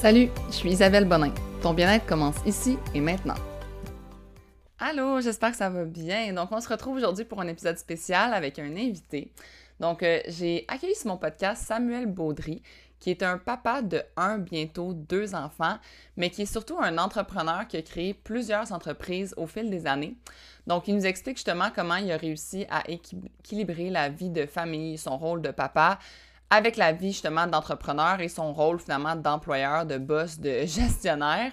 Salut, je suis Isabelle Bonin. Ton bien-être commence ici et maintenant. Allô, j'espère que ça va bien. Donc, on se retrouve aujourd'hui pour un épisode spécial avec un invité. Donc, j'ai accueilli sur mon podcast Samuel Baudry, qui est un papa de bientôt deux enfants, mais qui est surtout un entrepreneur qui a créé plusieurs entreprises au fil des années. Donc, il nous explique justement comment il a réussi à équilibrer la vie de famille, son rôle de papa, avec la vie justement d'entrepreneur et son rôle finalement d'employeur, de boss, de gestionnaire.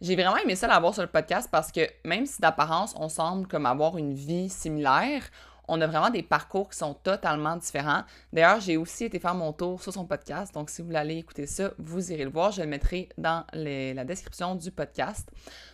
J'ai vraiment aimé ça l'avoir sur le podcast parce que même si d'apparence on semble comme avoir une vie similaire, on a vraiment des parcours qui sont totalement différents. D'ailleurs, j'ai aussi été faire mon tour sur son podcast, donc si vous voulez aller écouter ça, vous irez le voir. Je le mettrai dans la description du podcast.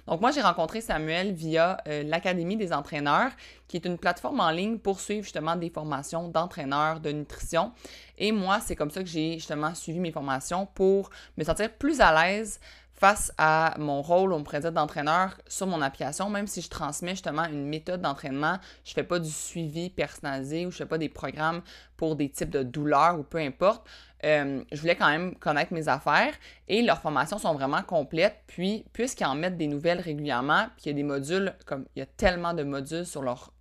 Donc moi, j'ai rencontré Samuel via l'Académie des entraîneurs, qui est une plateforme en ligne pour suivre justement des formations d'entraîneurs, de nutrition. Et moi, c'est comme ça que j'ai justement suivi mes formations pour me sentir plus à l'aise face à mon rôle, on pourrait dire, d'entraîneur sur mon application. Même si je transmets justement une méthode d'entraînement, je ne fais pas du suivi personnalisé ou je ne fais pas des programmes pour des types de douleurs ou peu importe. Je voulais quand même connaître mes affaires et leurs formations sont vraiment complètes. Puis, puisqu'ils en mettent des nouvelles régulièrement, puis il y a des modules, comme il y a tellement de modules sur leur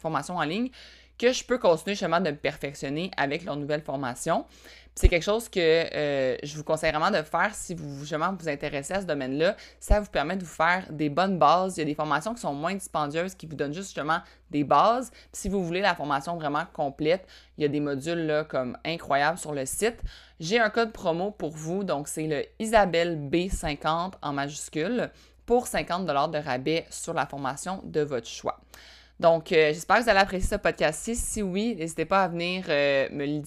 formation en ligne, que je peux continuer justement de me perfectionner avec leur nouvelle formation. C'est quelque chose que je vous conseille vraiment de faire si vous justement vous intéressez à ce domaine-là. Ça vous permet de vous faire des bonnes bases. Il y a des formations qui sont moins dispendieuses, qui vous donnent juste justement des bases. Puis si vous voulez la formation vraiment complète, il y a des modules là, comme incroyables sur le site. J'ai un code promo pour vous, donc c'est le ISABELLEB50 en majuscule pour 50$ de rabais sur la formation de votre choix. Donc, j'espère que vous allez apprécier ce podcast-ci. Si oui, n'hésitez pas à venir me le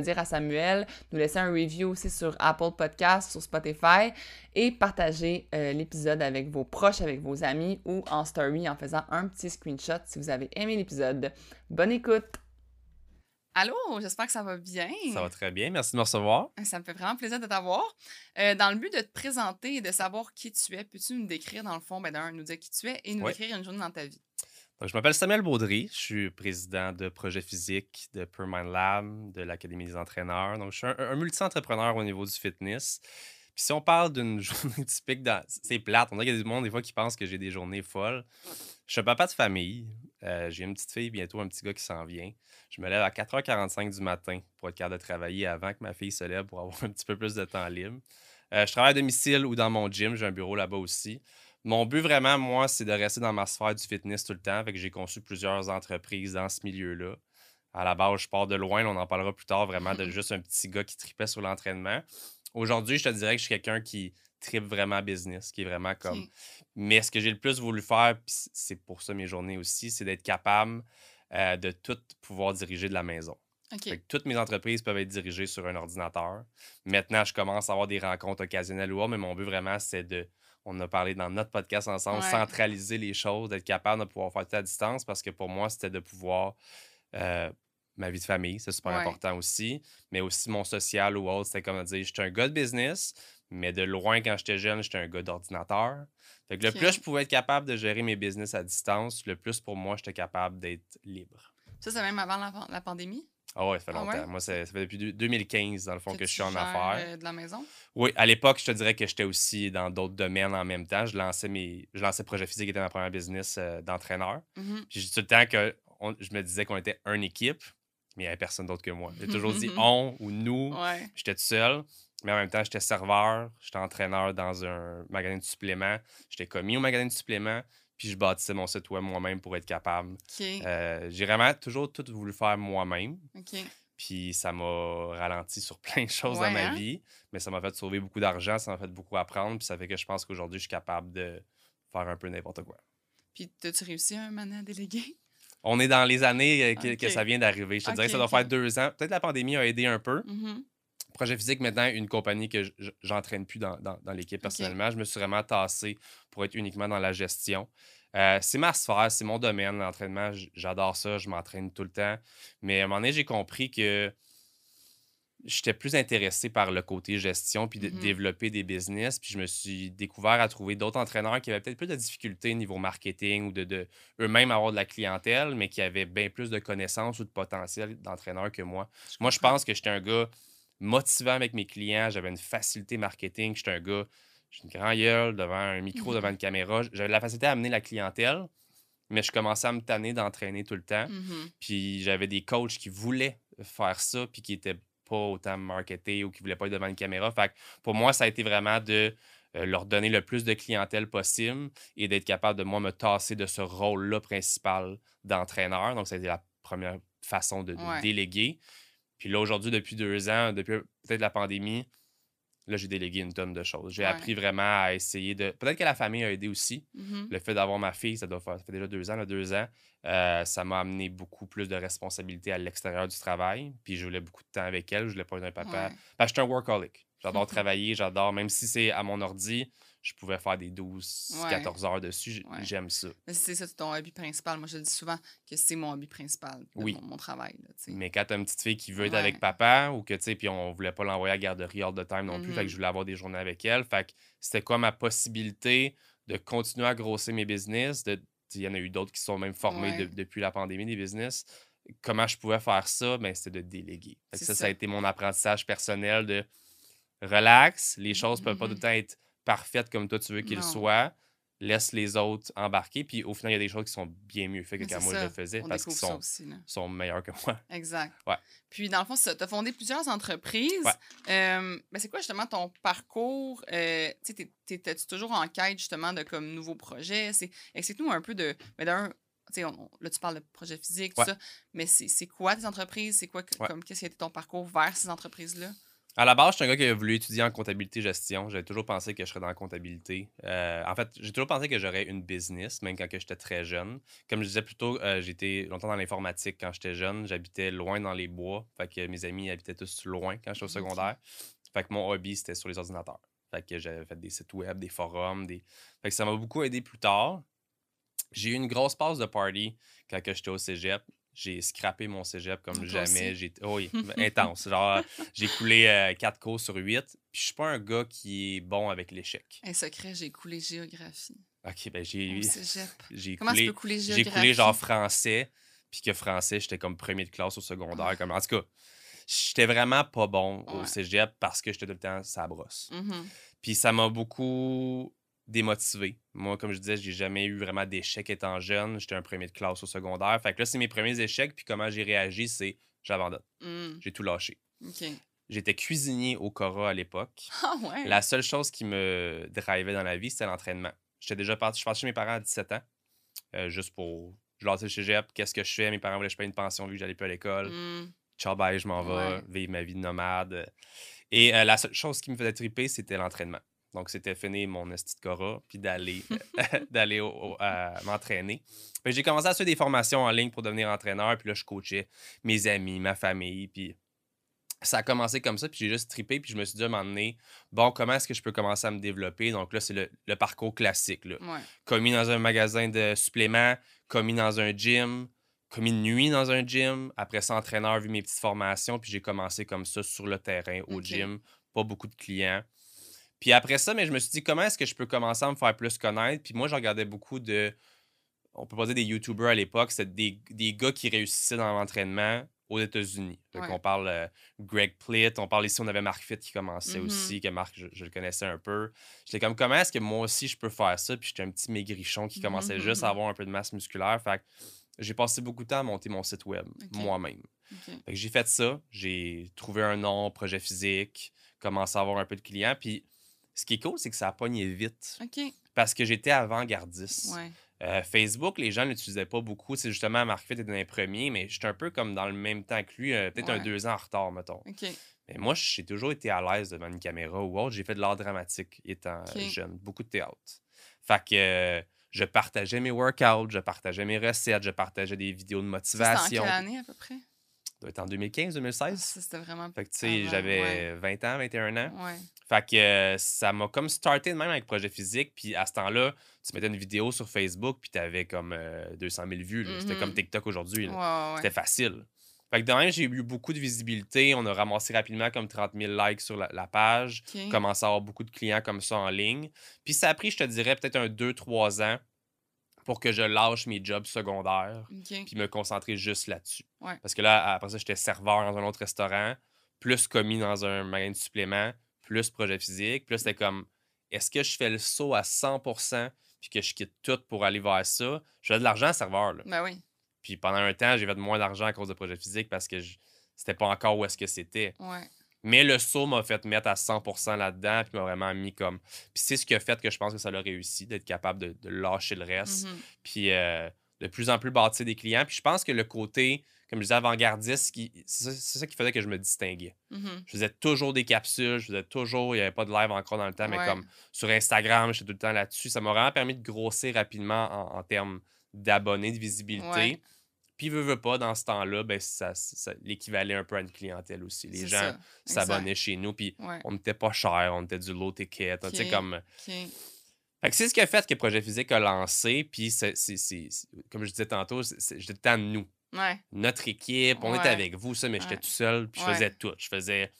dire à Samuel, nous laisser un review aussi sur Apple Podcasts, sur Spotify et partager l'épisode avec vos proches, avec vos amis ou en story en faisant un petit screenshot si vous avez aimé l'épisode. Bonne écoute! Allô, j'espère que ça va bien. Ça va très bien, merci de me recevoir. Ça me fait vraiment plaisir de t'avoir. Dans le but de te présenter et de savoir qui tu es, peux-tu nous décrire dans le fond, nous dire qui tu es et nous décrire une journée dans ta vie? Donc, je m'appelle Samuel Baudry, je suis président de Projet Physique, de PermindLab, de l'Académie des entraîneurs. Donc, je suis un multi-entrepreneur au niveau du fitness. Puis si on parle d'une journée typique, c'est plate. On dirait qu'il y a du monde des fois qui pense que j'ai des journées folles. Je suis un papa de famille, j'ai une petite fille, bientôt un petit gars qui s'en vient. Je me lève à 4h45 du matin pour être capable de travailler avant que ma fille se lève pour avoir un petit peu plus de temps libre. Je travaille à domicile ou dans mon gym, j'ai un bureau là-bas aussi. Mon but vraiment, moi, c'est de rester dans ma sphère du fitness tout le temps. Fait que j'ai conçu plusieurs entreprises dans ce milieu-là. À la base, je pars de loin. On en parlera plus tard vraiment de juste un petit gars qui tripait sur l'entraînement. Aujourd'hui, je te dirais que je suis quelqu'un qui tripe vraiment business, qui est vraiment comme... Mais ce que j'ai le plus voulu faire, puis c'est pour ça mes journées aussi, c'est d'être capable de tout pouvoir diriger de la maison. Fait que toutes mes entreprises peuvent être dirigées sur un ordinateur. Maintenant, je commence à avoir des rencontres occasionnelles ou autres, mais mon but vraiment, c'est de... On a parlé dans notre podcast ensemble, centraliser les choses, d'être capable de pouvoir faire tout à distance parce que pour moi, c'était de pouvoir... ma vie de famille, c'est super important aussi, mais aussi mon social ou autre, c'était comme dire, j'étais un gars de business, mais de loin, quand j'étais jeune, j'étais un gars d'ordinateur. Fait que le plus je pouvais être capable de gérer mes business à distance, le plus pour moi, j'étais capable d'être libre. Ça, c'est même avant la pandémie? Ah ouais, ça fait longtemps. Moi, ça fait depuis 2015, dans le fond, que je suis en affaires. De la maison? Oui, à l'époque, je te dirais que j'étais aussi dans d'autres domaines en même temps. Je lançais Projet Physique, qui était ma première business d'entraîneur. J'ai dit tout le temps que je me disais qu'on était une équipe, mais il n'y avait personne d'autre que moi. J'ai toujours dit « on » ou « nous ». J'étais tout seul, mais en même temps, j'étais serveur, j'étais entraîneur dans un magasin de suppléments, j'étais commis au magasin de suppléments, puis je bâtissais mon site web moi-même pour être capable. J'ai vraiment toujours tout voulu faire moi-même. Puis ça m'a ralenti sur plein de choses dans ma vie, mais ça m'a fait sauver beaucoup d'argent, ça m'a fait beaucoup apprendre, puis ça fait que je pense qu'aujourd'hui, je suis capable de faire un peu n'importe quoi. Puis as-tu réussi un moment à déléguer? On est dans les années que ça vient d'arriver. Je te dirais que ça doit faire 2 ans. Peut-être la pandémie a aidé un peu. Projet Physique, maintenant, une compagnie que j'entraîne plus dans l'équipe personnellement. Je me suis vraiment tassé pour être uniquement dans la gestion. C'est ma sphère, c'est mon domaine, l'entraînement. J'adore ça, je m'entraîne tout le temps. Mais à un moment donné, j'ai compris que j'étais plus intéressé par le côté gestion puis de développer des business. Puis je me suis découvert à trouver d'autres entraîneurs qui avaient peut-être plus de difficultés au niveau marketing ou de eux-mêmes avoir de la clientèle, mais qui avaient bien plus de connaissances ou de potentiel d'entraîneur que moi. Moi, je pense que j'étais un gars motivant avec mes clients. J'avais une facilité marketing. J'étais un gars, j'ai une grande gueule devant un micro, devant une caméra. J'avais la facilité à amener la clientèle, mais je commençais à me tanner d'entraîner tout le temps. Mm-hmm. Puis j'avais des coachs qui voulaient faire ça puis qui n'étaient pas autant marketés ou qui ne voulaient pas être devant une caméra. Fait que pour moi, ça a été vraiment de leur donner le plus de clientèle possible et d'être capable de, moi, me tasser de ce rôle-là principal d'entraîneur. Donc, ça a été la première façon de déléguer. Puis là, aujourd'hui, depuis 2 ans, depuis peut-être la pandémie, là, j'ai délégué une tonne de choses. J'ai appris vraiment à essayer de... Peut-être que la famille a aidé aussi. Mm-hmm. Le fait d'avoir ma fille, ça doit faire... Ça fait déjà 2 ans, ça m'a amené beaucoup plus de responsabilités à l'extérieur du travail. Puis je voulais beaucoup de temps avec elle. Je voulais pas être un papa. Parce que je suis un workaholic. J'adore travailler. J'adore... Même si c'est à mon ordi, je pouvais faire des 12-14 heures dessus. J'aime ça. Mais c'est ça, c'est ton hobby principal. Moi, je dis souvent que c'est mon hobby principal, mon travail. Là, mais quand tu as une petite fille qui veut être avec papa ou que, tu sais, puis on voulait pas l'envoyer à la garderie hors de time non plus, fait que je voulais avoir des journées avec elle. Fait que c'était quoi ma possibilité de continuer à grosser mes business? Il y en a eu d'autres qui sont même formés depuis la pandémie des business. Comment je pouvais faire ça? Bien, c'était de déléguer. Fait que ça a été mon apprentissage personnel de relax. Les choses peuvent pas tout le temps être parfaites comme toi tu veux qu'ils soient. Laisse les autres embarquer. Puis au final, il y a des choses qui sont bien mieux faites que quand moi je le faisais parce qu'ils sont meilleurs que moi. Exact. Ouais. Puis dans le fond, tu as fondé plusieurs entreprises. Ouais. C'est quoi justement ton parcours? T'es-tu toujours en quête justement de comme nouveaux projets? Explique-nous un peu de... Là, tu parles de projet physique, tout ça. Mais c'est quoi tes entreprises? C'est quoi comme qu'est-ce qui a été ton parcours vers ces entreprises-là? À la base, je suis un gars qui a voulu étudier en comptabilité-gestion. J'avais toujours pensé que je serais dans la comptabilité. En fait, j'ai toujours pensé que j'aurais une business, même quand j'étais très jeune. Comme je disais plus tôt, j'étais longtemps dans l'informatique quand j'étais jeune. J'habitais loin dans les bois. Fait que mes amis habitaient tous loin quand j'étais au secondaire. Fait que mon hobby, c'était sur les ordinateurs. Fait que j'avais fait des sites web, des forums. Fait que ça m'a beaucoup aidé plus tard. J'ai eu une grosse passe de party quand j'étais au cégep. J'ai scrappé mon cégep comme jamais. Intense. Genre, j'ai coulé 4 cours sur 8. Puis je suis pas un gars qui est bon avec l'échec. Un secret, j'ai coulé géographie. OK, ben Comment tu peux couler géographie? J'ai coulé genre français. Puis que français, j'étais comme premier de classe au secondaire. Oh. En tout cas, j'étais vraiment pas bon au cégep parce que j'étais tout le temps sa brosse. Mm-hmm. Puis ça m'a beaucoup démotivé. Moi, comme je disais, j'ai jamais eu vraiment d'échecs étant jeune. J'étais un premier de classe au secondaire. Fait que là, c'est mes premiers échecs. Puis comment j'ai réagi, c'est j'abandonne. Mm. J'ai tout lâché. Okay. J'étais cuisinier au Cora à l'époque. Ah ouais? La seule chose qui me drivait dans la vie, c'était l'entraînement. J'étais déjà parti. Je suis parti chez mes parents à 17 ans. Juste pour... Je lançais le cégep. Qu'est-ce que je fais? Mes parents voulaient que je paye une pension vu que j'allais plus à l'école. Mm. Ciao, bye, je m'en vais. Vivre ma vie de nomade. Et la seule chose qui me faisait triper, c'était l'entraînement. Donc, c'était fini mon esti de Cora, puis d'aller m'entraîner. J'ai commencé à faire des formations en ligne pour devenir entraîneur, puis là, je coachais mes amis, ma famille, puis ça a commencé comme ça, puis j'ai juste trippé, puis je me suis dit à un moment donné, bon, comment est-ce que je peux commencer à me développer? Donc là, c'est le parcours classique, là. Ouais. Commis dans un magasin de suppléments, commis dans un gym, commis de nuit dans un gym. Après ça, entraîneur, vu mes petites formations, puis j'ai commencé comme ça sur le terrain, au gym. Pas beaucoup de clients. Puis après ça, mais je me suis dit, comment est-ce que je peux commencer à me faire plus connaître? Puis moi, je regardais beaucoup de... On peut pas dire des YouTubers à l'époque. C'était des gars qui réussissaient dans l'entraînement aux États-Unis. Donc, on parle Greg Plitt. On parle ici, on avait Marc Fitt qui commençait aussi, que Marc, je le connaissais un peu. J'étais comme, comment est-ce que moi aussi, je peux faire ça? Puis j'étais un petit maigrichon qui commençait juste à avoir un peu de masse musculaire. Fait que j'ai passé beaucoup de temps à monter mon site web moi-même. Fait que j'ai fait ça. J'ai trouvé un nom, projet physique, commencé à avoir un peu de clients. Puis... Ce qui est cool, c'est que ça a pogné vite. Okay. Parce que j'étais avant-gardiste. Ouais. Facebook, les gens ne l'utilisaient pas beaucoup. C'est justement, Marc Fitt était un premier, mais j'étais un peu comme dans le même temps que lui, peut-être un 2 ans en retard, mettons. Okay. Mais moi, j'ai toujours été à l'aise devant une caméra ou autre. J'ai fait de l'art dramatique étant jeune, beaucoup de théâtre. Fait que je partageais mes workouts, je partageais mes recettes, je partageais des vidéos de motivation. C'était en quelle année à peu près? Ça doit être en 2015-2016. Ah, ça, c'était vraiment... Fait que, tu sais, j'avais 20 ans, 21 ans. Ouais. Fait que ça m'a comme starté de même avec Projet Physique. Puis à ce temps-là, tu mettais une vidéo sur Facebook, puis t'avais comme 200 000 vues. Là. C'était comme TikTok aujourd'hui. Là. C'était facile. Fait que de même, j'ai eu beaucoup de visibilité. On a ramassé rapidement comme 30 000 likes sur la page. Commencé à avoir beaucoup de clients comme ça en ligne. Puis ça a pris, je te dirais, peut-être un 2-3 ans pour que je lâche mes jobs secondaires puis me concentrer juste là-dessus. Ouais. Parce que là, après ça, j'étais serveur dans un autre restaurant. plus commis dans un magasin de suppléments, plus projet physique. Puis là, c'était comme, est-ce que je fais le saut à 100% puis que je quitte tout pour aller vers ça? Je fais de l'argent à serveur. Là. Ben oui. Puis pendant un temps, j'ai fait moins d'argent à cause de projet physique parce que c'était pas encore où est-ce que c'était. Ouais. Mais le saut m'a fait mettre à 100% là-dedans puis m'a vraiment mis comme... Puis c'est ce qui a fait que je pense que ça l'a réussi, d'être capable de lâcher le reste. Mm-hmm. Puis de plus en plus bâtir des clients. Puis je pense que le côté, comme je disais, avant-gardiste, c'est ça qui faisait que je me distinguais. Mm-hmm. Je faisais toujours des capsules, je faisais toujours... Il n'y avait pas de live encore dans le temps, ouais. Mais comme sur Instagram, j'étais tout le temps là-dessus. Ça m'a vraiment permis de grossir rapidement en termes d'abonnés, de visibilité. Ouais. Puis, veut pas, dans ce temps-là, ben, ça l'équivalait un peu à une clientèle aussi. Les gens s'abonnaient chez nous, puis ouais. On n'était pas cher, on était du low ticket. Okay. Tu sais, comme... Okay. Fait que c'est ce qui a fait que Projet Physique a lancé, puis comme je disais tantôt, j'étais tout le temps nous. Ouais. Notre équipe, on était avec vous, ça, mais j'étais tout seul, puis je faisais tout. Je faisais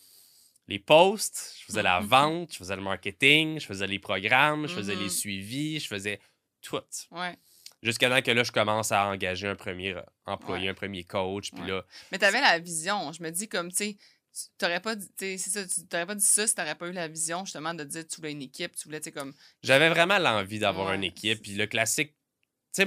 les posts, je faisais la vente, je faisais le marketing, je faisais les programmes, je faisais les suivis, je faisais tout. Ouais. Jusqu'à temps que là, je commence à engager un premier employé, un premier coach. Puis là, mais tu avais la vision. Je me dis comme, tu sais, t'aurais pas dit ça si t'aurais pas eu la vision justement de dire tu voulais une équipe, tu voulais, tu sais, comme... J'avais vraiment l'envie d'avoir une équipe. Puis le classique, tu sais,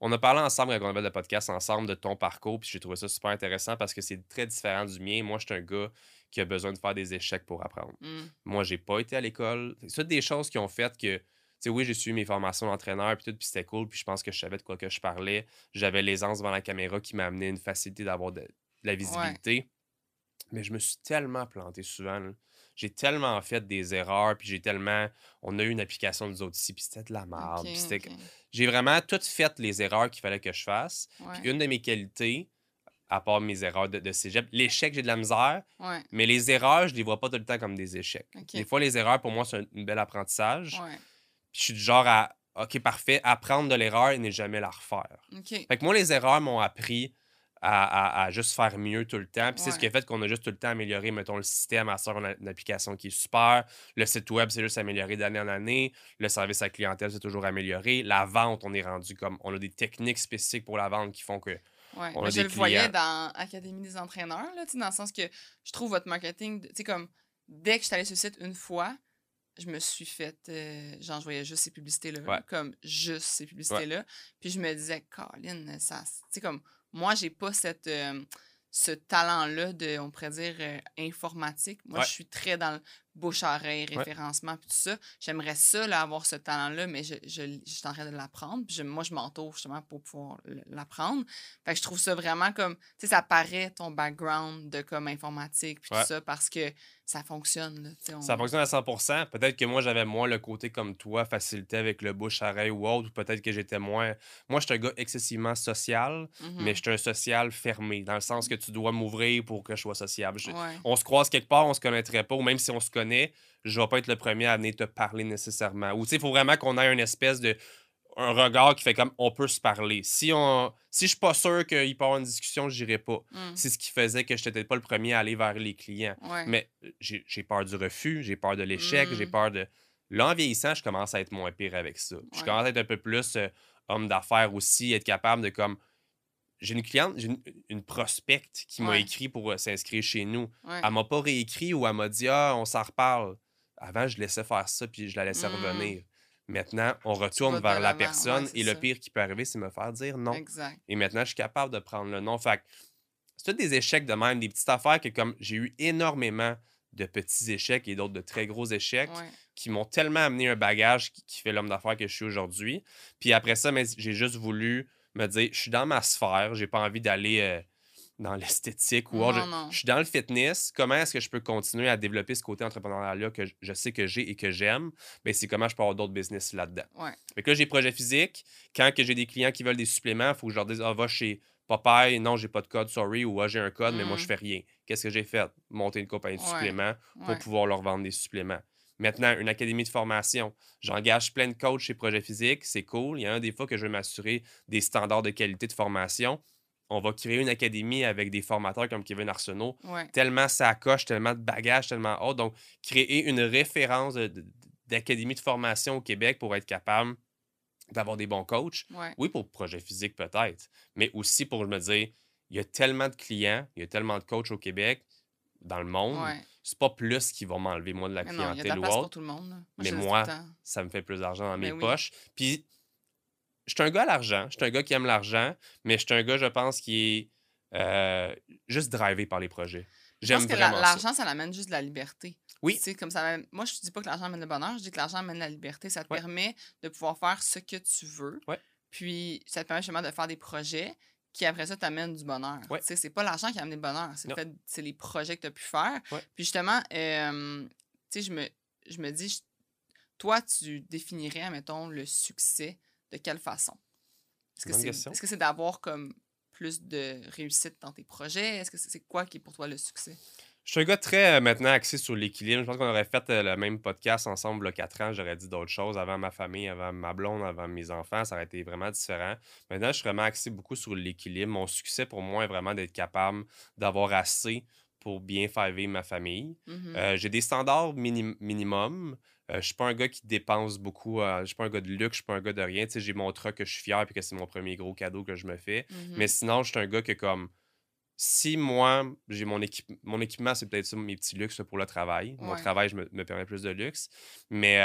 on a parlé ensemble quand on avait le podcast ensemble de ton parcours. Puis j'ai trouvé ça super intéressant parce que c'est très différent du mien. Moi, je suis un gars qui a besoin de faire des échecs pour apprendre. Mm. Moi, j'ai pas été à l'école. C'est toutes des choses qui ont fait que... Tu sais, oui, j'ai suivi mes formations d'entraîneur, puis tout, puis c'était cool, puis je pense que je savais de quoi que je parlais. J'avais l'aisance devant la caméra qui m'a amené une facilité d'avoir de la visibilité. Ouais. Mais je me suis tellement planté souvent. Là. J'ai tellement fait des erreurs, puis j'ai tellement... On a eu une application nous autres ici, puis c'était de la merde. Okay, puis c'était... Okay. J'ai vraiment toutes fait les erreurs qu'il fallait que je fasse. Ouais. Puis une de mes qualités, à part mes erreurs de cégep, l'échec, j'ai de la misère, mais les erreurs, je les vois pas tout le temps comme des échecs. Okay. Des fois, les erreurs, pour moi, c'est un bel apprentissage. Ouais. Puis je suis du genre à, OK, parfait, apprendre de l'erreur et ne jamais la refaire. Okay. Fait que moi, les erreurs m'ont appris à juste faire mieux tout le temps. Puis c'est ce qui a fait qu'on a juste tout le temps amélioré, mettons, le système. À ça, on a une application qui est super. Le site web, c'est juste amélioré d'année en année. Le service à la clientèle, c'est toujours amélioré. La vente, on est rendu comme... On a des techniques spécifiques pour la vente qui font que... Ouais. On a des clients. Je le voyais dans Académie des entraîneurs, là, dans le sens que je trouve votre marketing... Tu sais, comme, dès que je suis allée sur le site une fois... Je me suis fait... genre, je voyais juste ces publicités-là. Ouais. Comme, juste ces publicités-là. Ouais. Puis je me disais, Colin, ça... Tu sais, comme, moi, j'ai pas cette... ce talent-là de, on pourrait dire, informatique. Moi, je suis très dans le bouche-oreille, référencement, puis tout ça. J'aimerais ça, là, avoir ce talent-là, mais je suis en train de l'apprendre. Puis moi, je m'entoure, justement, pour pouvoir l'apprendre. Fait que je trouve ça vraiment comme... Tu sais, ça paraît, ton background de comme informatique, puis tout ça, parce que ça fonctionne, là. Ça fonctionne à 100%. Peut-être que moi, j'avais moins le côté, comme toi, facilité avec le bouche-oreille ou autre, ou peut-être que j'étais moins... Moi, je suis un gars excessivement social, mais je suis un social fermé, dans le sens que tu dois m'ouvrir pour que je sois sociable. On se croise quelque part, on se connaîtrait pas, ou même si on se connaît, je vais pas être le premier à venir te parler nécessairement. Ou tu sais, il faut vraiment qu'on ait une espèce de... un regard qui fait comme on peut se parler. Si je suis pas sûr qu'il peut avoir une discussion, j'irai pas. C'est ce qui faisait que je n'étais peut-être pas le premier à aller vers les clients. Mais j'ai peur du refus, j'ai peur de l'échec, j'ai peur de... Là, en vieillissant, je commence à être moins pire avec ça. Je commence à être un peu plus homme d'affaires aussi, être capable de comme... J'ai une cliente, j'ai une prospecte qui m'a écrit pour s'inscrire chez nous. Elle m'a pas réécrit ou elle m'a dit « Ah, on s'en reparle ». Avant, je laissais faire ça puis je la laissais revenir. Maintenant, on retourne vers la personne et le pire qui peut arriver, c'est me faire dire non. Exact. Et maintenant, je suis capable de prendre le non. Fait que c'est tous des échecs de même, des petites affaires que comme j'ai eu énormément de petits échecs et d'autres de très gros échecs qui m'ont tellement amené un bagage qui fait l'homme d'affaires que je suis aujourd'hui. Puis après ça, mais j'ai juste voulu... me dire, je suis dans ma sphère, j'ai pas envie d'aller dans l'esthétique ou autre. Je suis dans le fitness. Comment est-ce que je peux continuer à développer ce côté entrepreneurial-là que je sais que j'ai et que j'aime? Bien, c'est comment je peux avoir d'autres business là-dedans. Fait que là, j'ai Projet Physique. Quand que j'ai des clients qui veulent des suppléments, il faut que je leur dise, va chez Popeye, non, j'ai pas de code, sorry, ou j'ai un code, mais moi, je fais rien. Qu'est-ce que j'ai fait? Monter une compagnie de suppléments pour pouvoir leur vendre des suppléments. Maintenant, une académie de formation. J'engage plein de coachs chez Projet Physique. C'est cool. Il y a un des fois que je vais m'assurer des standards de qualité de formation. On va créer une académie avec des formateurs comme Kevin Arsenault. Tellement ça coche, tellement de bagages, tellement haut. Donc, créer une référence d'académie de formation au Québec pour être capable d'avoir des bons coachs. Oui, pour Projet Physique peut-être, mais aussi pour me dire, il y a tellement de clients, il y a tellement de coachs au Québec. dans le monde, c'est pas plus qui va m'enlever, moi, de la clientèle ou autre. Il y a de la place pour tout le monde. Moi, mais moi, ça me fait plus d'argent dans mes poches. Puis, je suis un gars à l'argent. Je suis un gars qui aime l'argent, mais je suis un gars, je pense, qui est juste drivé par les projets. J'aime vraiment ça. Parce que l'argent, ça l'amène juste de la liberté. Oui. Tu sais, comme ça, moi, je ne dis pas que l'argent amène le bonheur, je dis que l'argent amène la liberté. Ça te permet de pouvoir faire ce que tu veux. Ouais. Puis, ça te permet justement de faire des projets qui, après ça, t'amènent du bonheur. Ouais. Tu sais, c'est pas l'argent qui amène le bonheur. C'est les projets que tu as pu faire. Ouais. Puis, justement, tu sais, je me dis, toi, tu définirais, admettons, le succès de quelle façon? Est-ce que c'est d'avoir comme plus de réussite dans tes projets? Est-ce que c'est quoi qui est pour toi le succès? Je suis un gars très maintenant axé sur l'équilibre. Je pense qu'on aurait fait le même podcast ensemble il y a 4 ans. J'aurais dit d'autres choses avant ma famille, avant ma blonde, avant mes enfants. Ça aurait été vraiment différent. Maintenant, je suis vraiment axé beaucoup sur l'équilibre. Mon succès pour moi est vraiment d'être capable d'avoir assez pour bien faire vivre ma famille. Mm-hmm. J'ai des standards minimum. Je suis pas un gars qui dépense beaucoup. Je suis pas un gars de luxe, je suis pas un gars de rien. Tu sais, j'ai mon truck que je suis fier et que c'est mon premier gros cadeau que je me fais. Mm-hmm. Mais sinon, je suis un gars que comme... Si moi, j'ai mon équipement, c'est peut-être ça mes petits luxes pour le travail. Mon travail, je me permets plus de luxe. Mais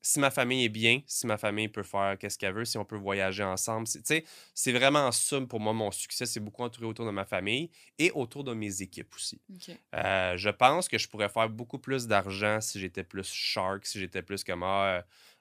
si ma famille est bien, si ma famille peut faire qu'est-ce qu'elle veut, si on peut voyager ensemble, c'est vraiment en somme pour moi mon succès. C'est beaucoup entouré autour de ma famille et autour de mes équipes aussi. Okay. Je pense que je pourrais faire beaucoup plus d'argent si j'étais plus shark, si j'étais plus comme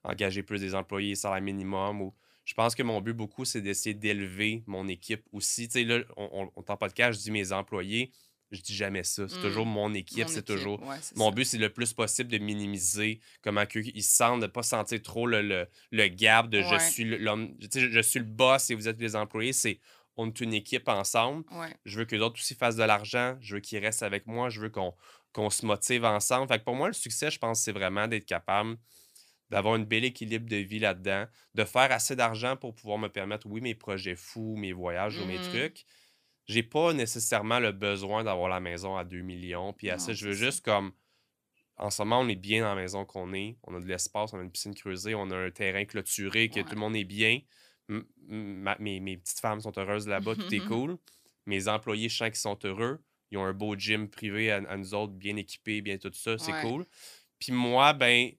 engager plus des employés, salaire minimum ou... Je pense que mon but beaucoup, c'est d'essayer d'élever mon équipe aussi. Tu sais, là, on t'en podcast, je dis mes employés, je dis jamais ça. C'est toujours mon équipe, c'est toujours... Ouais, mon but, c'est le plus possible de minimiser comment ils se sentent, de ne pas sentir trop le gap de je suis l'homme, tu sais, je suis le boss et vous êtes les employés. C'est on est une équipe ensemble. Ouais. Je veux que les autres aussi fassent de l'argent. Je veux qu'ils restent avec moi. Je veux qu'on se motive ensemble. Fait que pour moi, le succès, je pense, c'est vraiment d'être capable... d'avoir une belle équilibre de vie là-dedans, de faire assez d'argent pour pouvoir me permettre, oui, mes projets fous, mes voyages ou mes trucs. J'ai pas nécessairement le besoin d'avoir la maison à 2 millions. Puis assez, je veux juste comme... En ce moment, on est bien dans la maison qu'on est. On a de l'espace, on a une piscine creusée, on a un terrain clôturé, que tout le monde est bien. Mes petites femmes sont heureuses là-bas, tout est cool. Mes employés, je sens qu'ils sont heureux. Ils ont un beau gym privé à nous autres, bien équipé, bien tout ça, c'est cool. Puis moi, ben...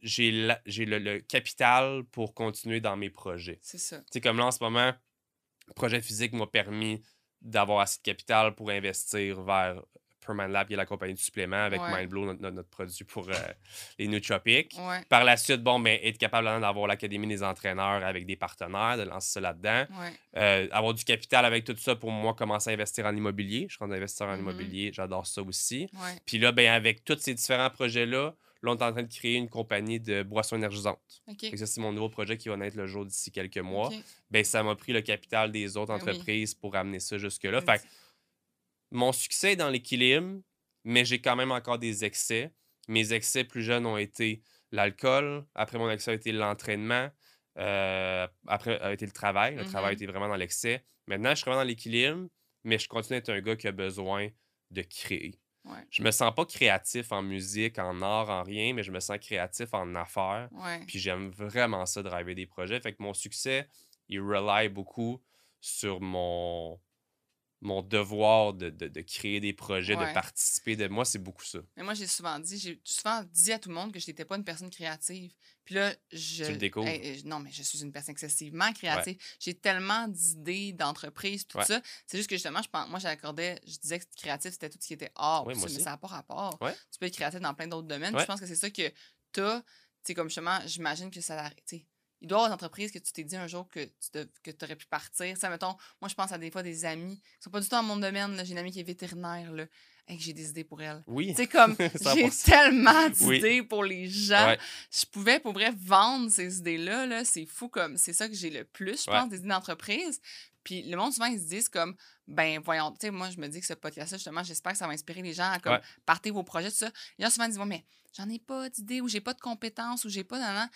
j'ai le capital pour continuer dans mes projets. C'est ça. T'sais, comme là, en ce moment, le projet physique m'a permis d'avoir assez de capital pour investir vers PermindLab, qui est la compagnie de suppléments, avec MindBlow, notre produit pour les nootropiques. Ouais. Par la suite, être capable d'avoir l'Académie des entraîneurs avec des partenaires, de lancer ça là-dedans. Ouais. Avoir du capital avec tout ça, pour moi, commencer à investir en immobilier. Je suis investisseur en immobilier, j'adore ça aussi. Ouais. Puis là, avec tous ces différents projets-là, là, on est en train de créer une compagnie de boissons énergisantes. Okay. Ça, c'est mon nouveau projet qui va naître le jour d'ici quelques mois. Okay. Ça m'a pris le capital des autres entreprises pour amener ça jusque-là. Fait que mon succès est dans l'équilibre, mais j'ai quand même encore des excès. Mes excès plus jeunes ont été l'alcool. Après, mon excès a été l'entraînement. Après, a été le travail. Le travail était vraiment dans l'excès. Maintenant, je suis vraiment dans l'équilibre, mais je continue à être un gars qui a besoin de créer. Ouais. Je me sens pas créatif en musique, en art, en rien, mais je me sens créatif en affaires. Ouais. Puis j'aime vraiment ça, driver des projets. Fait que mon succès, il rely beaucoup sur mon devoir de créer des projets, de participer. Moi, c'est beaucoup ça. Mais moi, j'ai souvent dit à tout le monde que je n'étais pas une personne créative. Puis là, tu le découvres. Non, mais je suis une personne excessivement créative. Ouais. J'ai tellement d'idées, d'entreprises, tout ça. C'est juste que justement, je disais que créatif, c'était tout ce qui était art. Oui, mais ça n'a pas rapport. Ouais. Tu peux être créatif dans plein d'autres domaines. Ouais. Je pense que c'est ça que tu as. Tu sais, comme justement, j'imagine que ça l'arrête. Il doit y avoir des entreprises que tu t'es dit un jour que tu aurais pu partir. Ça, mettons, moi, je pense à des fois des amis qui sont pas du tout dans mon domaine. J'ai une amie qui est vétérinaire, là, et que j'ai des idées pour elle. Oui. Tu sais, comme, j'ai tellement d'idées pour les gens. Ouais. Je pouvais, pour vrai, vendre ces idées-là. Là, c'est fou, comme, c'est ça que j'ai le plus, je pense, des idées d'entreprise. Puis le monde, souvent, ils se disent comme, voyons, tu sais, moi, je me dis que ce podcast-là, justement, j'espère que ça va inspirer les gens à, comme, partez vos projets, tout ça. Les gens, souvent, disent, mais j'en ai pas d'idées, ou j'ai pas de compétences, ou j'ai pas d'avant.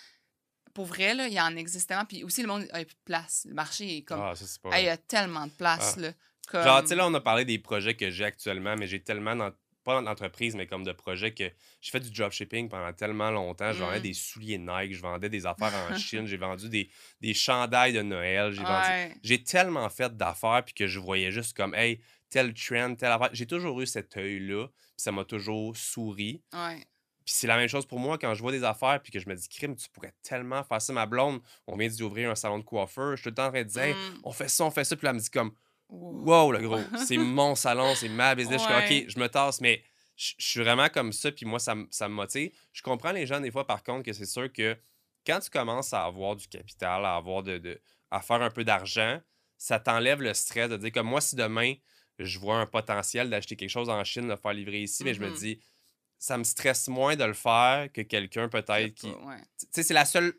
Pour vrai, là, il y en existe tellement. Puis aussi, le monde a plus de place. Le marché est comme... il y a tellement de place. Là, comme... Genre, tu sais, là, on a parlé des projets que j'ai actuellement, mais j'ai tellement pas d'entreprise, mais comme de projet que j'ai fait du dropshipping pendant tellement longtemps. Je vendais des souliers Nike, je vendais des affaires en Chine, j'ai vendu des chandails de Noël. J'ai tellement fait d'affaires puis que je voyais juste comme, hey, tel trend, telle affaire. J'ai toujours eu cet œil-là, puis ça m'a toujours souri. Ouais. Puis c'est la même chose pour moi quand je vois des affaires puis que je me dis, crime, tu pourrais tellement faire ça. Ma blonde, on vient d'ouvrir un salon de coiffeur. Je suis tout le temps en train de dire, hey, on fait ça. Puis là, elle me dit comme, wow, le gros, c'est mon salon, c'est ma business. Ouais. Je suis comme, OK, je me tasse, mais je suis vraiment comme ça. Puis moi, ça me motive. Je comprends les gens des fois, par contre, que c'est sûr que quand tu commences à avoir du capital, à faire un peu d'argent, ça t'enlève le stress de dire, comme moi, si demain, je vois un potentiel d'acheter quelque chose en Chine, de le faire livrer ici, mais je me dis, ça me stresse moins de le faire que quelqu'un peut-être qui... Tu sais, c'est la seule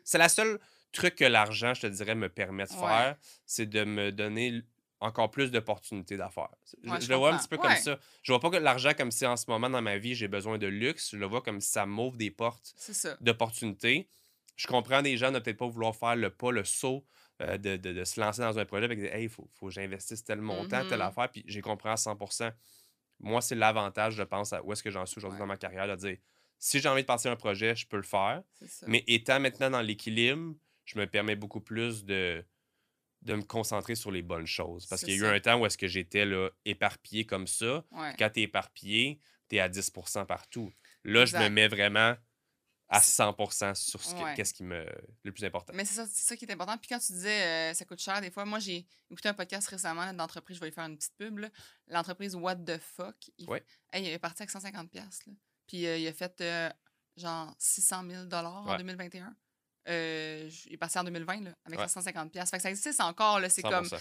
truc que l'argent, je te dirais, me permet de faire, c'est de me donner encore plus d'opportunités d'affaires. Je le vois un petit peu comme ça. Je vois pas que l'argent comme si en ce moment dans ma vie, j'ai besoin de luxe. Je le vois comme si ça m'ouvre des portes d'opportunités. Je comprends des gens ne peut-être pas vouloir faire le pas, le saut de se lancer dans un projet et de dire, hey, faut que j'investisse tel montant, telle affaire, puis j'ai compris à 100%. Moi, c'est l'avantage, je pense, à où est-ce que j'en suis aujourd'hui dans ma carrière, de dire, si j'ai envie de partir un projet, je peux le faire. Mais étant maintenant dans l'équilibre, je me permets beaucoup plus de me concentrer sur les bonnes choses. Parce qu'il y a eu un temps où est-ce que j'étais là, éparpillé comme ça. Ouais. Quand t'es éparpillé, t'es à 10% partout. Là, je me mets vraiment à 100% sur qu'est-ce qui me... le plus important. Mais c'est ça qui est important. Puis quand tu disais ça coûte cher, des fois, moi, j'ai écouté un podcast récemment d'entreprise, je vais lui faire une petite pub, là. L'entreprise What the Fuck, il est parti avec 150$. Là. Puis il a fait genre 600 000 en 2021. Il est parti en 2020 là, avec 150$. Fait que ça existe encore, là, c'est 100%. Comme... Fait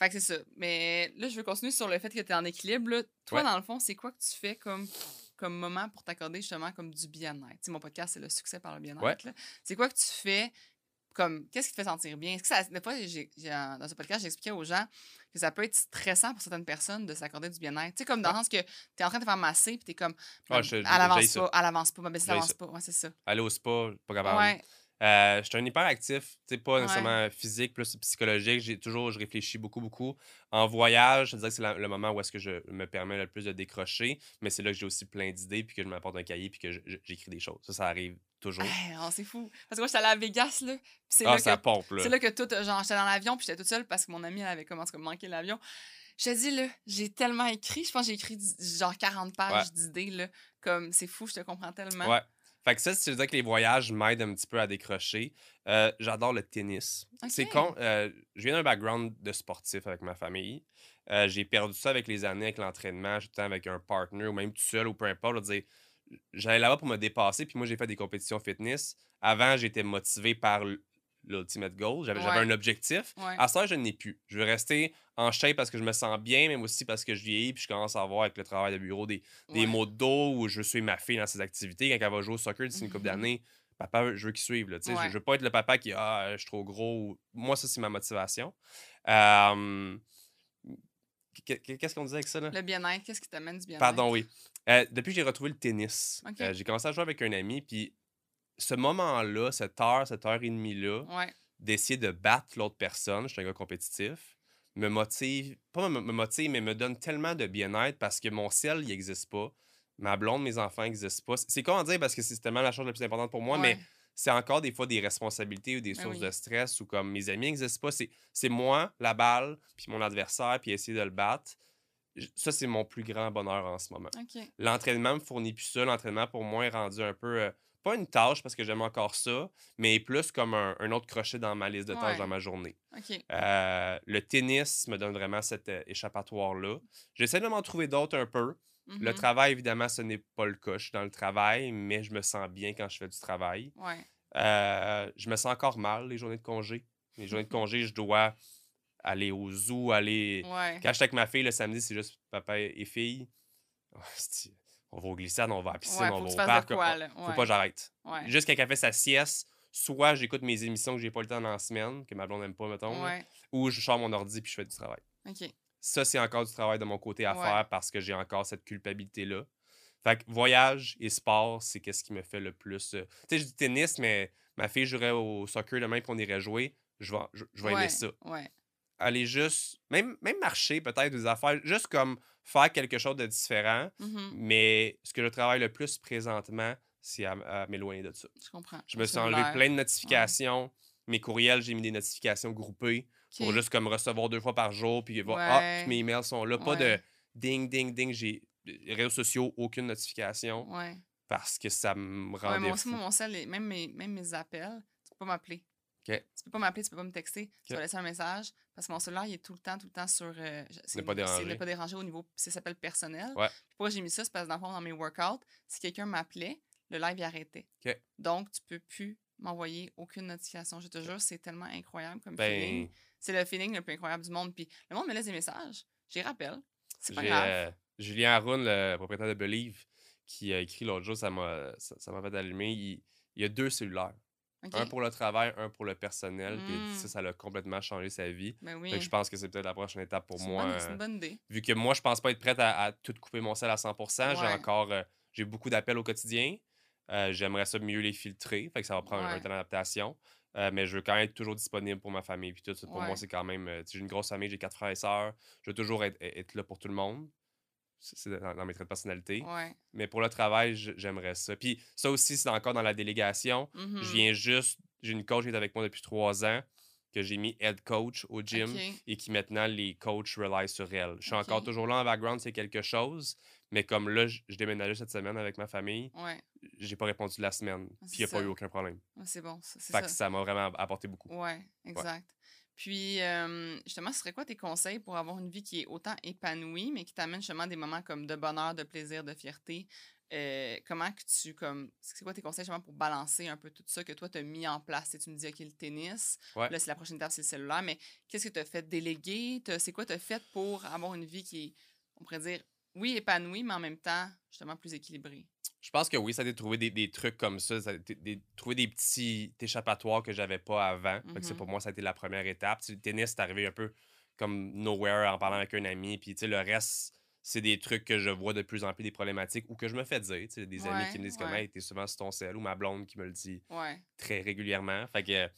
que c'est ça. Mais là, je veux continuer sur le fait que tu es en équilibre. Là. Toi, dans le fond, c'est quoi que tu fais comme moment pour t'accorder justement comme du bien-être? T'sais, mon podcast, c'est le succès par le bien-être. Ouais. C'est quoi que tu fais? Comme, qu'est-ce qui te fait sentir bien? Est-ce que ça, des fois, dans ce podcast, j'expliquais aux gens que ça peut être stressant pour certaines personnes de s'accorder du bien-être. Tu sais, comme dans le sens que t'es en train de te faire masser puis t'es comme, elle avance pas, ma baisse avance pas. Ouais, c'est ça. Aller au spa, pas capable. Ouais. Je suis un hyperactif, pas nécessairement physique, plus psychologique. Je réfléchis beaucoup. En voyage, je dirais que c'est le moment où est-ce que je me permets le plus de décrocher, mais c'est là que j'ai aussi plein d'idées, puis que je m'apporte un cahier, puis que j'écris des choses. Ça arrive toujours. Hey, c'est fou. Parce que moi, j'étais allée à Vegas, là. C'est là que tout... Genre, j'étais dans l'avion, puis j'étais toute seule parce que mon amie, elle avait commencé à manquer l'avion. Je te dis, là, j'ai tellement écrit. Je pense que j'ai écrit genre 40 pages d'idées, là. Comme, c'est fou, je te comprends tellement. Ouais. Fait que ça, c'est dire que les voyages m'aident un petit peu à décrocher. J'adore le tennis. Okay. C'est con. Je viens d'un background de sportif avec ma famille. J'ai perdu ça avec les années, avec l'entraînement, j'étais avec un partner ou même tout seul ou peu importe. J'allais là-bas pour me dépasser. Puis moi, j'ai fait des compétitions fitness. Avant, j'étais motivé par l'ultimate goal. J'avais un objectif. Ouais. À ça, je n'ai plus. Je veux rester en shape parce que je me sens bien, même aussi parce que je vieillis, puis je commence à avoir avec le travail de bureau des maux de dos où je suis ma fille dans ses activités. Quand elle va jouer au soccer d'ici une couple d'années, papa, je veux qu'il suive. Là, je veux pas être le papa qui je suis trop gros. Moi, ça, c'est ma motivation. Qu'est-ce qu'on disait avec ça? Là? Le bien-être. Qu'est-ce qui t'amène du bien-être? Pardon, oui. Depuis que j'ai retrouvé le tennis, j'ai commencé à jouer avec un ami, puis ce moment-là, cette heure et demie-là, d'essayer de battre l'autre personne, je suis un gars compétitif, me motive, pas me motive, mais me donne tellement de bien-être parce que mon ciel, il n'existe pas. Ma blonde, mes enfants n'existent pas. C'est comment dire parce que c'est tellement la chose la plus importante pour moi, mais c'est encore des fois des responsabilités ou des sources de stress ou comme mes amis n'existent pas. C'est moi, la balle, puis mon adversaire, puis essayer de le battre. Ça, c'est mon plus grand bonheur en ce moment. Okay. L'entraînement me fournit plus ça. L'entraînement, pour moi, est rendu un peu... pas une tâche parce que j'aime encore ça, mais plus comme un autre crochet dans ma liste de tâches dans ma journée. Okay. Le tennis me donne vraiment cet échappatoire-là. J'essaie de m'en trouver d'autres un peu. Le travail, évidemment, ce n'est pas le cas. Je suis dans le travail, mais je me sens bien quand je fais du travail. Ouais. Je me sens encore mal les journées de congé. Les journées de congé, je dois aller au zoo, aller... Ouais. Quand je suis avec ma fille, le samedi, c'est juste papa et fille. Oh, on va aux glissades, on va à la piscine, on va au parc. Faut pas que j'arrête. Ouais. Juste quand elle fait sa sieste, soit j'écoute mes émissions que j'ai pas le temps dans la semaine, que ma blonde n'aime pas, mettons, ou je sors mon ordi puis je fais du travail. Okay. Ça, c'est encore du travail de mon côté à faire parce que j'ai encore cette culpabilité-là. Fait que voyage et sport, c'est qu'est-ce qui me fait le plus... Tu sais, je dis tennis, mais ma fille jouerait au soccer demain qu'on irait jouer. Je vais aimer ça. Ouais. aller juste, même marcher peut-être des affaires, juste comme faire quelque chose de différent. Mm-hmm. Mais ce que je travaille le plus présentement, c'est à m'éloigner de ça. Je comprends. Je me suis enlevé plein de notifications. Ouais. Mes courriels, j'ai mis des notifications groupées pour juste comme recevoir 2 fois par jour. Puis ah, tous mes emails sont là. Pas de ding, ding, ding. J'ai réseaux sociaux, aucune notification. Ouais. Parce que ça me rendait fou. Moi aussi, même mes appels, tu peux pas m'appeler. Okay. Tu peux pas m'appeler, tu peux pas me texter. Okay. Tu vas laisser un message. Parce que mon cellulaire, il est tout le temps sur... c'est pas dérangé. C'est pas dérangé au niveau... Ça s'appelle personnel. Ouais. Pourquoi j'ai mis ça? C'est parce que dans le fond, dans mes workouts, si quelqu'un m'appelait, le live, il arrêtait. Okay. Donc, tu peux plus m'envoyer aucune notification. Je te jure, c'est tellement incroyable comme feeling. C'est le feeling le plus incroyable du monde. Puis le monde me laisse des messages. J'y rappelle. C'est pas grave. Julien Haroun, le propriétaire de Believe, qui a écrit l'autre jour, ça m'a fait allumer. Il a 2 cellulaires. Okay. Un pour le travail, un pour le personnel. Puis ça l'a complètement changé sa vie. Ben oui. Fait que je pense que c'est peut-être la prochaine étape pour moi. C'est une bonne idée. Vu que moi, je pense pas être prête à tout couper mon sel à 100%. Ouais. J'ai beaucoup d'appels au quotidien. J'aimerais ça mieux les filtrer. Fait que ça va prendre un temps d'adaptation. Mais je veux quand même être toujours disponible pour ma famille. Puis tout ça, pour moi, c'est quand même... j'ai une grosse famille, j'ai 4 frères et sœurs. Je veux toujours être là pour tout le monde. C'est dans mes traits de personnalité. Ouais. Mais pour le travail, j'aimerais ça. Puis ça aussi, c'est encore dans la délégation. Mm-hmm. J'ai une coach qui est avec moi depuis 3 ans, que j'ai mis head coach au gym et qui maintenant, les coachs relient sur elle. Je suis encore toujours là en background, c'est quelque chose. Mais comme là, je déménageais cette semaine avec ma famille, j'ai pas répondu la semaine. Puis il n'y a pas eu aucun problème. C'est bon. Fait que ça m'a vraiment apporté beaucoup. Oui, exact. Ouais. Puis, justement, ce serait quoi tes conseils pour avoir une vie qui est autant épanouie, mais qui t'amène justement des moments comme de bonheur, de plaisir, de fierté? C'est quoi tes conseils justement pour balancer un peu tout ça que toi, tu as mis en place? Tu me dis, OK, le tennis, là, c'est la prochaine étape, c'est le cellulaire, mais qu'est-ce que tu as fait déléguer? C'est quoi tu as fait pour avoir une vie qui est, on pourrait dire, oui, épanouie, mais en même temps, justement, plus équilibrée? Je pense que oui, ça a été de trouver des trucs comme ça, trouver des petits échappatoires que j'avais pas avant. Mm-hmm. Fait que pour moi, ça a été la première étape. Le tennis, c'est arrivé un peu comme nowhere en parlant avec un ami. Puis le reste, c'est des trucs que je vois de plus en plus, des problématiques ou que je me fais dire. Des amis qui me disent comment t'es souvent sur ton sel, ou ma blonde qui me le dit très régulièrement. Fait que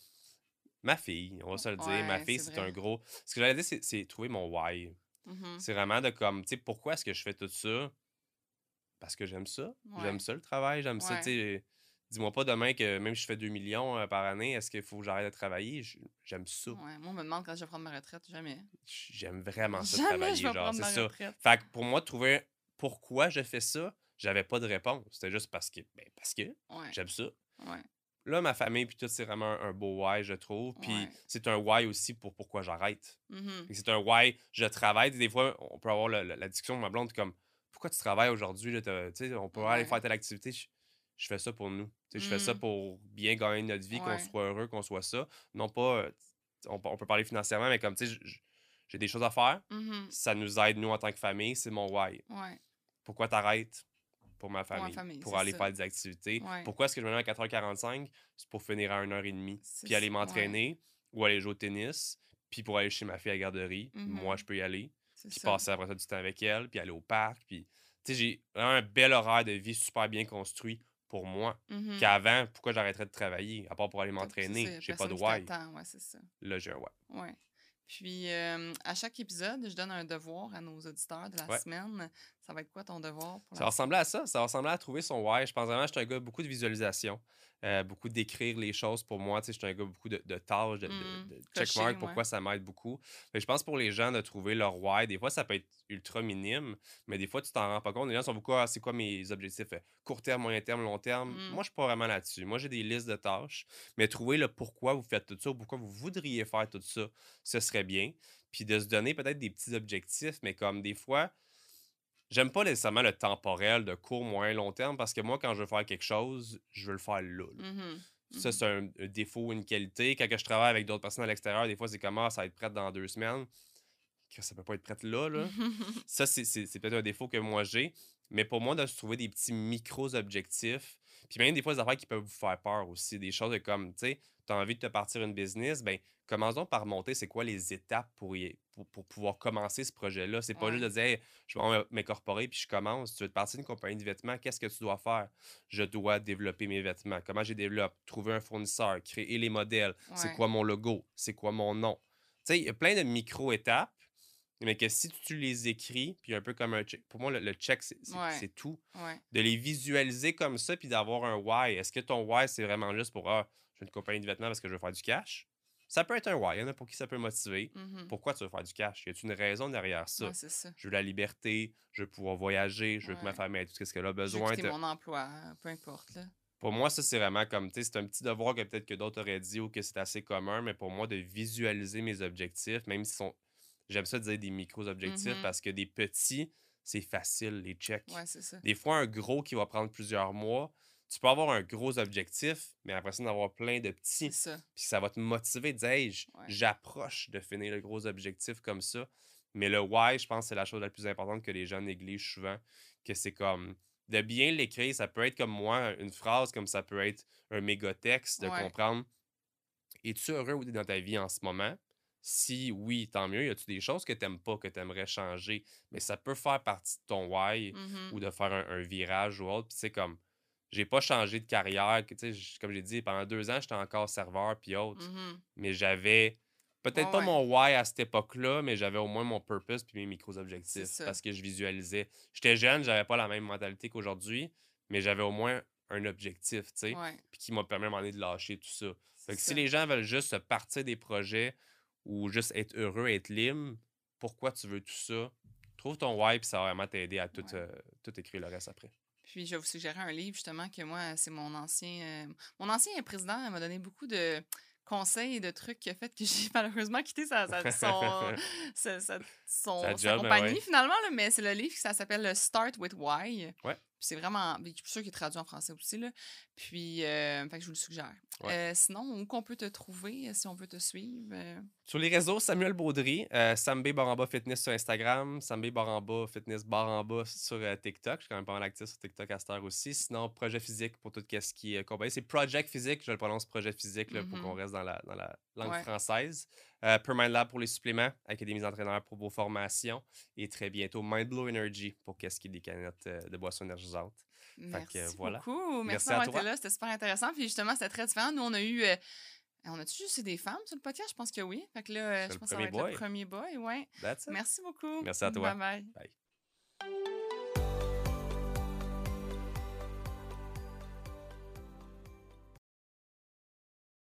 ma fille, on va se le dire, ma fille, c'est un gros... Ce que j'allais dire, c'est trouver mon why. Mm-hmm. C'est vraiment de comme, tu sais, pourquoi est-ce que je fais tout ça? Parce que j'aime ça. Ouais. J'aime ça, le travail. J'aime ça, tu sais. Dis-moi pas demain que même si je fais 2 millions par année, est-ce qu'il faut que j'arrête de travailler? J'aime ça. Ouais, moi, on me demande quand je vais prendre ma retraite. Jamais. J'aime vraiment ça, travailler. Je vais prendre ma retraite. Fait que pour moi, trouver pourquoi je fais ça, j'avais pas de réponse. C'était juste parce que j'aime ça. Ouais. Là, ma famille, puis tout, c'est vraiment un beau why, je trouve. Puis c'est un why aussi pour pourquoi j'arrête. Mm-hmm. C'est un why, je travaille. Des fois, on peut avoir la discussion de ma blonde comme... Pourquoi tu travailles aujourd'hui? On peut aller faire telle activité. Je fais ça pour nous. Je fais ça pour bien gagner notre vie, qu'on soit heureux, qu'on soit ça. Non pas... On peut parler financièrement, mais comme, tu sais, j'ai des choses à faire. Mm-hmm. Ça nous aide, nous, en tant que famille. C'est mon why. Ouais. Pourquoi t'arrêtes? Pour ma famille. Pour aller faire des activités. Ouais. Pourquoi est-ce que je me mets à 4h45? C'est pour finir à 1h30. Puis aller m'entraîner ou aller jouer au tennis. Puis pour aller chez ma fille à la garderie. Mm-hmm. Moi, je peux y aller. Puis passer après ça du temps avec elle, puis aller au parc. Puis, tu sais, j'ai un bel horaire de vie super bien construit pour moi. Mm-hmm. Qu'avant, pourquoi j'arrêterais de travailler? À part pour aller m'entraîner, j'ai pas de why. Là, j'ai un why. Ouais. Puis, à chaque épisode, je donne un devoir à nos auditeurs de la semaine. Ça va être quoi ton devoir? Ça ressemblait à ça. Ça ressemblait à trouver son why. Je pense vraiment que je suis un gars beaucoup de visualisation, beaucoup d'écrire les choses pour moi. Tu sais, je suis un gars beaucoup de tâches, de checkmark. Pourquoi ça m'aide beaucoup? Mais je pense pour les gens de trouver leur why, des fois, ça peut être ultra minime, mais des fois, tu t'en rends pas compte. Les gens sont beaucoup, c'est quoi mes objectifs? Court terme, moyen terme, long terme? Moi, je suis pas vraiment là-dessus. Moi, j'ai des listes de tâches, mais trouver le pourquoi vous faites tout ça ou pourquoi vous voudriez faire tout ça, ce serait bien. Puis de se donner peut-être des petits objectifs, mais comme des fois, j'aime pas nécessairement le temporel de court, moyen, long terme, parce que moi, quand je veux faire quelque chose, je veux le faire là. Mm-hmm. Ça, c'est un défaut ou une qualité. Quand je travaille avec d'autres personnes à l'extérieur, des fois, c'est comme ça va être prête dans 2 semaines. Ça peut pas être prête là. Mm-hmm. Ça, c'est peut-être un défaut que moi j'ai. Mais pour moi, de se trouver des petits micro-objectifs, puis même des fois, des affaires qui peuvent vous faire peur aussi. Des choses comme, tu sais, tu as envie de te partir une business, bien, commençons par monter c'est quoi les étapes pour pouvoir commencer ce projet-là. C'est pas juste de dire, hey, je vais m'incorporer puis je commence. Tu veux te partir d'une compagnie de vêtements, qu'est-ce que tu dois faire? Je dois développer mes vêtements. Comment je les développe? Trouver un fournisseur, créer les modèles. Ouais. C'est quoi mon logo? C'est quoi mon nom? Tu sais, il y a plein de micro-étapes, mais que si tu les écris, puis un peu comme un check. Pour moi, le check, c'est ouais. tout. Ouais. De les visualiser comme ça, puis d'avoir un why. Est-ce que ton why, c'est vraiment juste pour je veux une compagnie de vêtements parce que je veux faire du cash? Ça peut être un why. Il y en a pour qui ça peut motiver. Mm-hmm. Pourquoi tu veux faire du cash? Y a une raison derrière ça? Ouais, c'est ça. Je veux la liberté, je veux pouvoir voyager, je veux ouais. que ma famille ait tout ce qu'elle a besoin. C'est mon emploi, hein? Peu importe. Là. Pour moi, ça, c'est vraiment comme, tu sais, c'est un petit devoir que peut-être que d'autres auraient dit ou que c'est assez commun, mais pour moi, de visualiser mes objectifs, même s'ils sont. J'aime ça dire des micro-objectifs mm-hmm. parce que des petits, c'est facile, les checks. Ouais, c'est ça. Des fois, un gros qui va prendre plusieurs mois, tu peux avoir un gros objectif, mais après ça, d'en avoir plein de petits. C'est ça. Puis ça va te motiver de dire, hey, j'approche de finir le gros objectif comme ça. Mais le why, je pense, c'est la chose la plus importante que les gens négligent souvent, que c'est comme de bien l'écrire. Ça peut être comme moi, une phrase, comme ça peut être un méga texte, de ouais. comprendre. Es-tu heureux dans ta vie en ce moment? Si oui, tant mieux. Y a-tu des choses que t'aimes pas, que t'aimerais changer? Mais ça peut faire partie de ton why mm-hmm. ou de faire un virage ou autre. Puis c'est comme, j'ai pas changé de carrière. Comme j'ai dit, pendant 2 ans, j'étais encore serveur puis autre. Mm-hmm. Mais j'avais peut-être pas mon why à cette époque-là, mais j'avais au moins mon purpose puis mes micro-objectifs parce que je visualisais. J'étais jeune, j'avais pas la même mentalité qu'aujourd'hui, mais j'avais au moins un objectif, tu sais, puis qui m'a permis à un moment donné de lâcher tout ça. Fait que si les gens veulent juste se partir des projets ou juste être heureux, être libre, pourquoi tu veux tout ça? Trouve ton why, puis ça va vraiment t'aider à tout écrire le reste après. Puis je vais vous suggérer un livre, justement, que moi, c'est mon ancien président, il m'a donné beaucoup de conseils et de trucs qui a fait que j'ai malheureusement quitté sa job, compagnie, finalement. Là, mais c'est le livre, ça s'appelle « Start with why ». Ouais. C'est vraiment... Je suis sûre qu'il est traduit en français aussi, là. Puis, fait que je vous le suggère. Ouais. Sinon, où qu'on peut te trouver, si on veut te suivre? Sur les réseaux, Samuel Baudry, Sambé Baramba Fitness sur Instagram, Sambé Baramba Fitness Baramba sur TikTok. Je suis quand même pas mal actif sur TikTok à cette heure aussi. Sinon, Projet Physique pour tout ce qui est compagnie. C'est Project Physique, je le prononce Projet Physique, là, pour qu'on reste dans la langue française. PermindLab pour les suppléments, Académie des entraîneurs pour vos formations et très bientôt MindBlow Energy pour qu'est-ce qu'il y a des canettes de boissons énergisantes. Merci beaucoup. Merci d'avoir été là. C'était super intéressant. Puis justement, c'était très différent. Nous, on a eu... on a-tu juste des femmes sur le podcast? Je pense que oui. Fait que là, je pense que ça va être le premier boy. Ouais. Merci beaucoup. Merci à toi. Bye-bye. Bye.